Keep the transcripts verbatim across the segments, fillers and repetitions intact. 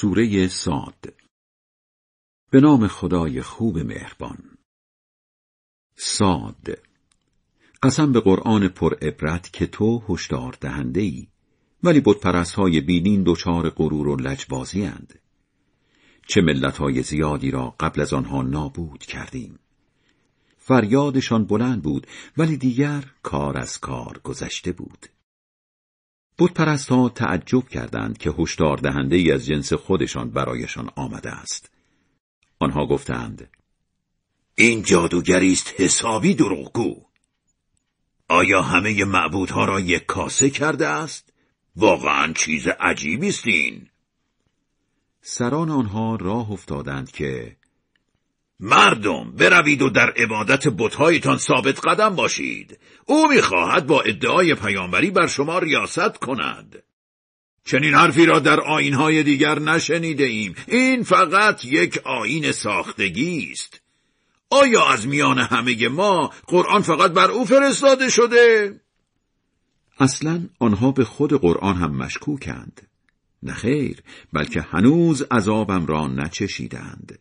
سوره صاد. به نام خدای خوب مهربان. صاد. قسم به قرآن پر عبرت که تو هشدار دهنده ای، ولی بت پرست‌های بی‌دین دچار غرور و لجبازی اند. چه ملت‌های زیادی را قبل از آنها نابود کردیم. فریادشان بلند بود، ولی دیگر کار از کار گذشته بود. بت پرست‌ها تعجب کردند که هشدار دهنده‌ای از جنس خودشان برایشان آمده است. آنها گفتند: این جادوگری است حسابی دروغگو. آیا همه معبودها را یک کاسه کرده است؟ واقعاً چیز عجیبی است این. سران آنها راه افتادند که مردم بروید و در عبادت بت‌هایتان ثابت قدم باشید. او می‌خواهد با ادعای پیامبری بر شما ریاست کند. چنین حرفی را در آیین‌های دیگر نشنیده ایم. این فقط یک آیین ساختگی است. آیا از میان همه ما قرآن فقط بر او فرستاده شده؟ اصلاً آنها به خود قرآن هم مشکوکند. نه خیر، بلکه هنوز عذابم را نچشیدند.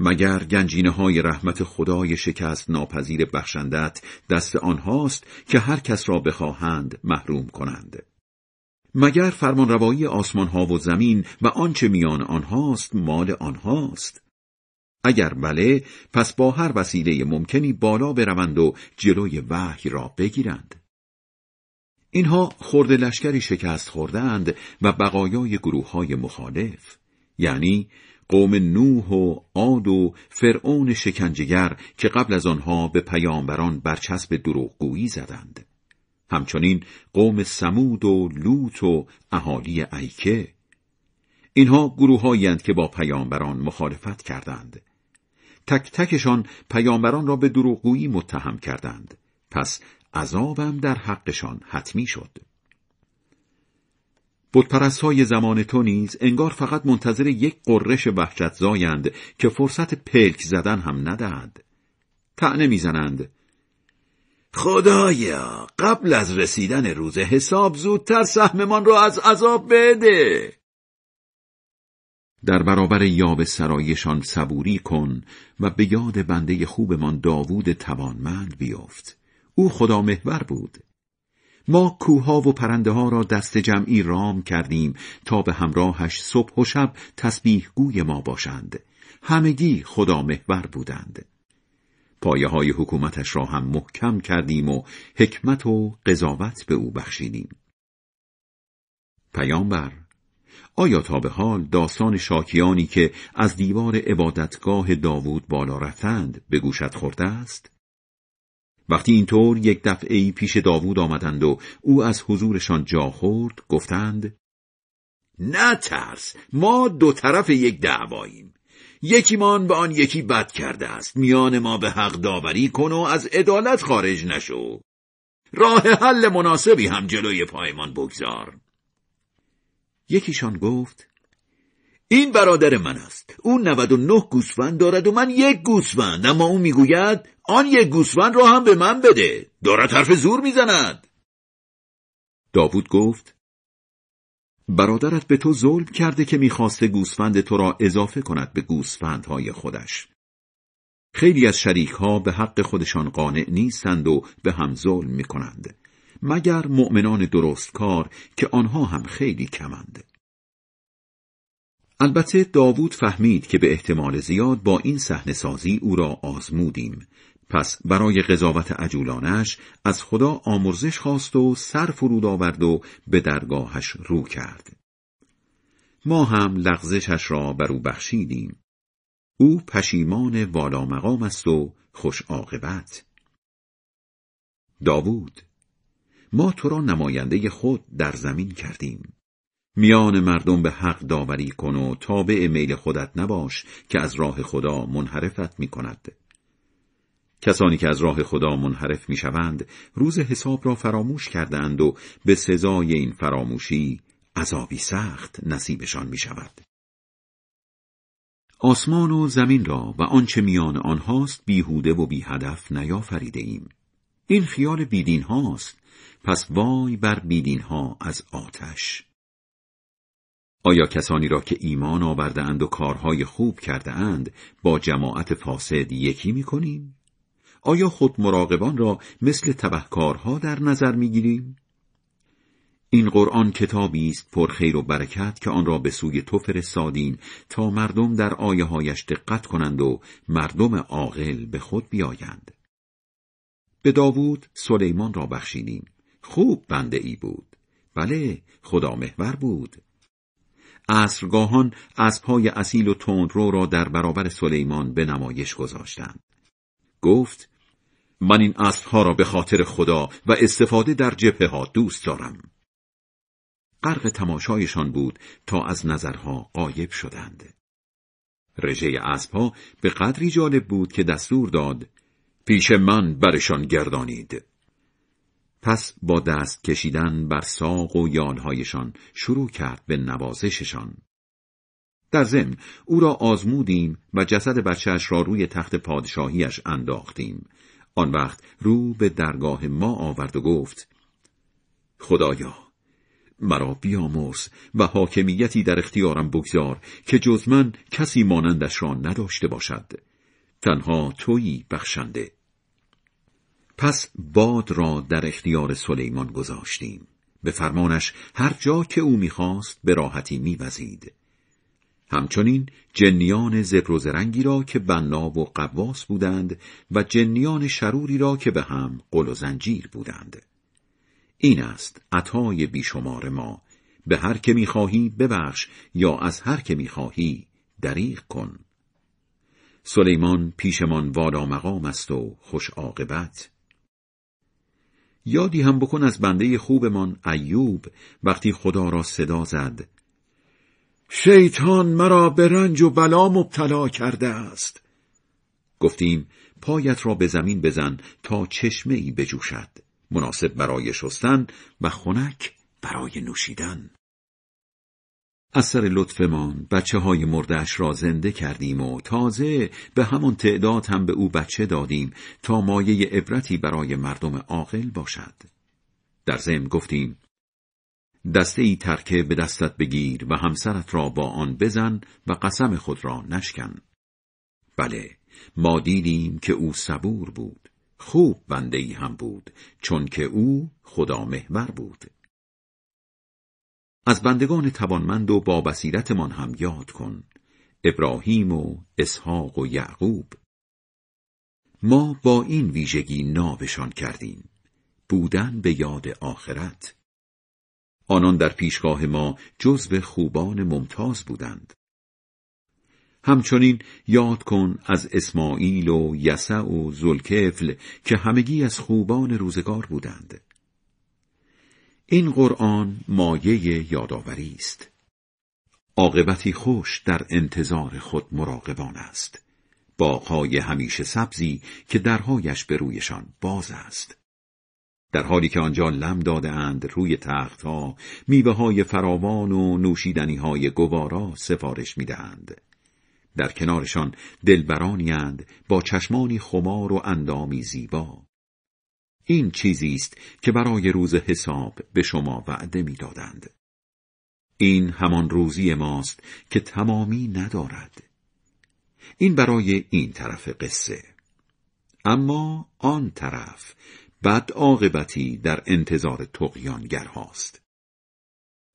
مگر گنجینه های رحمت خدای شکست ناپذیر بخشندت دست آنهاست که هر کس را بخواهند محروم کنند؟ مگر فرمانروایی آسمان ها و زمین و آنچه میان آنهاست مال آنهاست؟ اگر بله، پس با هر وسیله ممکنی بالا بروند و جلوی وحی را بگیرند. اینها خرد لشکری شکست خوردند و بقایای گروه های مخالف، یعنی قوم نوح و عاد و فرعون شکنجهگر که قبل از آنها به پیامبران برچسب دروغگویی زدند. همچنین قوم ثمود و لوط و اهالی ایکه. اینها گروهایند که با پیامبران مخالفت کردند. تک تکشان پیامبران را به دروغگویی متهم کردند. پس عذابم در حقشان حتمی شد. بت‌پرست‌های زمان تو نیز انگار فقط منتظر یک قررش وحشت‌زایند که فرصت پلک زدن هم ندهد. طعنه می‌زنند: خدایا، قبل از رسیدن روز حساب زودتر سهممان را از عذاب بده. در برابر یاب سرایشان صبوری کن و به یاد بنده خوبمان داوود توانمند بیفت. او خدا محور بود. ما کوها و پرنده ها را دست جمعی رام کردیم تا به همراهش صبح و شب تسبیح گوی ما باشند. همگی خدا محور بودند. پایه های حکومتش را هم محکم کردیم و حکمت و قضاوت به او بخشیدیم. پیامبر، آیا تا به حال داستان شاکیانی که از دیوار عبادتگاه داوود بالا رفتند به گوشت خورده است؟ وقتی اینطور یک دفعه‌ای پیش داوود آمدند و او از حضورشان جا خورد، گفتند: نه ترس، ما دو طرف یک دعواییم. یکیمان به آن یکی بد کرده است. میان ما به حق داوری کن و از عدالت خارج نشو. راه حل مناسبی هم جلوی پایمان بگذار. یکیشان گفت: این برادر من است. او نود و نه گوسفند دارد و من یک گوسفند، اما او میگوید آن یک گوسفند را هم به من بده. دارد حرف زور میزند. داوود گفت: برادرت به تو ظلم کرده که میخواست گوسفند تو را اضافه کند به گوسفندهای خودش. خیلی از شریکها به حق خودشان قانع نیستند و به هم ظلم میکنند، مگر مؤمنان درستکار که آنها هم خیلی کمند. البته داوود فهمید که به احتمال زیاد با این صحنه‌سازی او را آزمودیم، پس برای قضاوت عجولانش از خدا آمرزش خواست و سر فرود آورد و به درگاهش رو کرد. ما هم لغزشش را بر او بخشیدیم. او پشیمان والا مقام است و خوش عاقبت. داوود، ما تو را نماینده خود در زمین کردیم. میان مردم به حق داوری کن و تابع میل خودت نباش که از راه خدا منحرفت می کند. کسانی که از راه خدا منحرف می شوند روز حساب را فراموش کردند و به سزای این فراموشی عذابی سخت نصیبشان می شود. آسمان و زمین را و آنچه میان آنهاست بیهوده و بی هدف نیافریده ایم. این خیال بیدین هاست، پس وای بر بیدین ها از آتش. آیا کسانی را که ایمان آورده اند و کارهای خوب کرده اند با جماعت فاسد یکی می کنیم؟ آیا خود مراقبان را مثل تبهکارها در نظر می گیریم؟ این قرآن کتابی است پر خیر و برکت که آن را به سوی تو فرستادیم تا مردم در آیه‌هایش دقت کنند و مردم عاقل به خود بیایند. به داوود سلیمان را بخشیدیم. خوب بنده ای بود. بله، خدا محور بود. عصرگاهان اسب‌های اصیل و تندرو را در برابر سلیمان به نمایش گذاشتند. گفت: من این اسب‌ها را به خاطر خدا و استفاده در جبهه ها دوست دارم. غرق تماشایشان بود تا از نظرها غایب شدند. رژه اسب‌ها به قدری جالب بود که دستور داد: پیش من برشان گردانید. پس با دست کشیدن بر ساق و یالهایشان شروع کرد به نوازششان. در ضمن او را آزمودیم و جسد بچه‌اش را روی تخت پادشاهیش انداختیم. آن وقت رو به درگاه ما آورد و گفت: خدایا، مرا بیامرز و حاکمیتی در اختیارم بگذار که جز من کسی مانندش را نداشته باشد. تنها تویی بخشنده. پس باد را در اختیار سلیمان گذاشتیم. به فرمانش هر جا که او می‌خواست به راحتی می‌وزید. همچنین جنیان زبر و زرنگی را که بنا و قواس بودند و جنیان شروری را که به هم قل و زنجیر بودند. این است عطای بیشمار ما. به هر که می‌خواهی ببخش یا از هر که می‌خواهی دریغ کن. سلیمان پیشمان والا مقام است و خوش عاقبت. یادی هم بکن از بنده خوبمان ایوب وقتی خدا را صدا زد: شیطان مرا به رنج و بلا مبتلا کرده است. گفتیم پایت را به زمین بزن تا چشمه‌ای بجوشد، مناسب برای شستن و خنک برای نوشیدن. از سر لطفمان بچه های مرده‌اش را زنده کردیم و تازه به همان تعداد هم به او بچه دادیم تا مایه عبرتی برای مردم عاقل باشد. در ضمن گفتیم: دسته ای ترکه به دستت بگیر و همسرت را با آن بزن و قسم خود را نشکن. بله، ما دیدیم که او صبور بود. خوب بنده ای هم بود، چون که او خدا محور بود. از بندگان توانمند و با بصیرتمان هم یاد کن، ابراهیم و اسحاق و یعقوب. ما با این ویژگی نابشان کردیم، بودن به یاد آخرت. آنان در پیشگاه ما جزو خوبان ممتاز بودند. همچنین یاد کن از اسماعیل و یسع و ذوالکفل که همگی از خوبان روزگار بودند. این قرآن مایه یادآوری است. عاقبتی خوش در انتظار خود مراقبان است. باغ‌های همیشه سبزی که درهایش به رویشان باز است. در حالی که آنجا لم داده اند روی تخت‌ها میوه‌های فراوان و نوشیدنی‌های گوارا سفارش می‌دهند. در کنارشان دلبرانی اند با چشمانی خمار و اندامی زیبا. این چیزی است که برای روز حساب به شما وعده می‌دادند. این همان روزی ماست که تمامی ندارد. این برای این طرف قصه. اما آن طرف بد عاقبتی در انتظار طغیانگرهاست.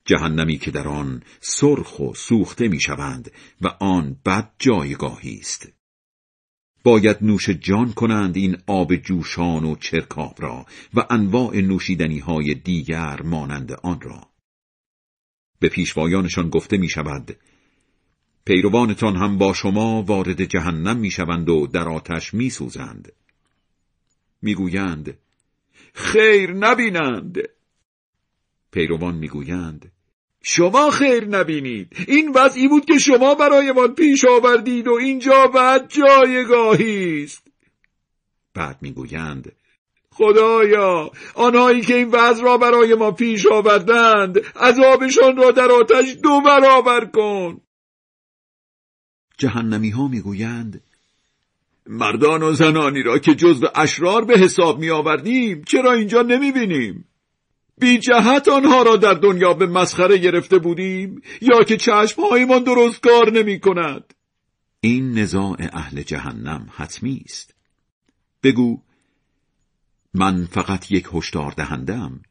جهنمی که در آن سرخ و سوخته می‌شوند و آن بد جایگاهی است. باید نوش جان کنند این آب جوشان و چرکاب را و انواع نوشیدنی‌های دیگر مانند آن را. به پیشوایانشان گفته می شود: پیروانتان هم با شما وارد جهنم می شوند و در آتش می سوزند. می گویند: خیر نبینند. پیروان می گویند: شما خیر نبینید. این وضعی بود که شما برایمان پیش آوردید و اینجا بد جایگاهی است. بعد میگویند: خدایا، آنهایی که این وضع را برای ما پیش آوردند عذابشان را در آتش دو برابر کن. جهنمی ها میگویند: مردان و زنانی را که جزو اشرار به حساب می آوردیم چرا اینجا نمی بینیم؟ بی جهت آنها را در دنیا به مسخره گرفته بودیم یا که چشمهایمان درست کار نمی کند؟ این نزاع اهل جهنم حتمی است. بگو من فقط یک هشدار دهنده‌ام،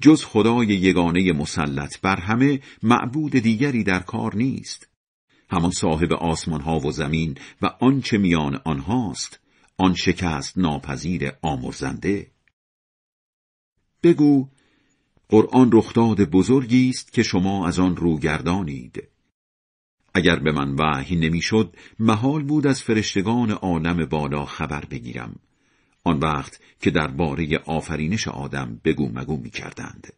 جز خدای یگانه مسلط بر همه معبود دیگری در کار نیست، همان صاحب آسمان ها و زمین و آنچه میان آنهاست، آن شکست ناپذیر آمرزنده. بگو قرآن رخداد بزرگی است که شما از آن رو گردانید. اگر به من وحی نمی‌شد، محال بود از فرشتگان عالم بالا خبر بگیرم، آن وقت که درباره آفرینش آدم بگو مگو می‌کردند.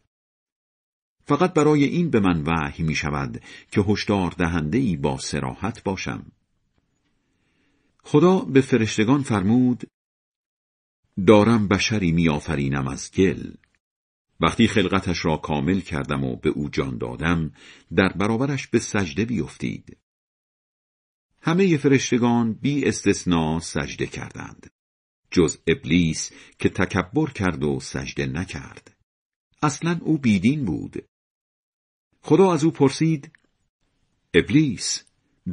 فقط برای این به من وحی می‌شود که هشدار دهنده‌ای با صراحت باشم. خدا به فرشتگان فرمود: دارم بشری می‌آفرینم از گل. وقتی خلقتش را کامل کردم و به او جان دادم، در برابرش به سجده بیفتید. همه فرشتگان بی استثناء سجده کردند، جز ابلیس که تکبر کرد و سجده نکرد. اصلا او بیدین بود. خدا از او پرسید: ابلیس،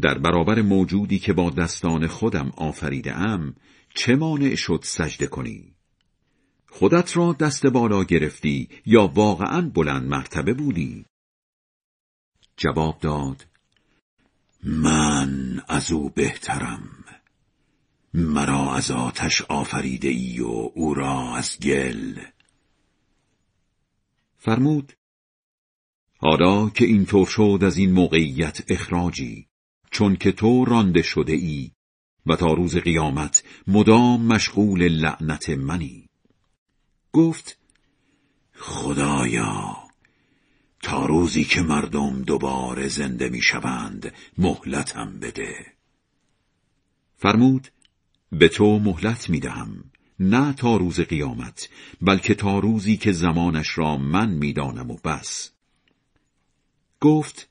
در برابر موجودی که با دستان خودم آفریده‌ام، چه مانع شد سجده کنی؟ خودت را دست بالا گرفتی یا واقعاً بلند مرتبه بودی؟ جواب داد: من از او بهترم. مرا از آتش آفریده ای و او را از گل. فرمود: حالا که این طور شد از این موقعیت اخراجی، چون که تو رانده شده ای و تا روز قیامت مدام مشغول لعنت منی. گفت: خدایا، تا روزی که مردم دوباره زنده می شوند مهلتم بده. فرمود: به تو مهلت می دهم، نه تا روز قیامت، بلکه تا روزی که زمانش را من می دانم و بس. گفت: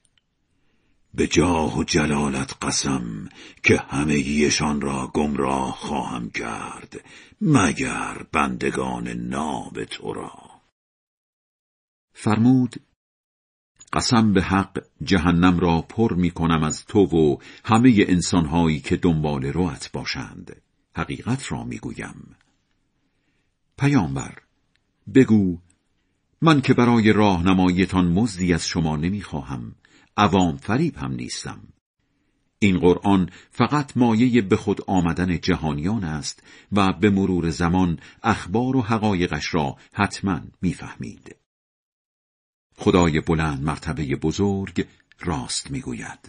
به جاه و جلالت قسم که همگیشان را گمراه خواهم کرد، مگر بندگان ناب تو را. فرمود: قسم به حق، جهنم را پر می کنم از تو و همه انسانهایی که دنبال رویت باشند. حقیقت را می گویم. پیامبر، بگو من که برای راهنماییتان مزدی از شما نمی خواهم، عوام فریب هم نیستم. این قرآن فقط مایه به خود آمدن جهانیان است و به مرور زمان اخبار و حقایقش را حتما میفهمید. خدای بلند مرتبه بزرگ راست میگوید.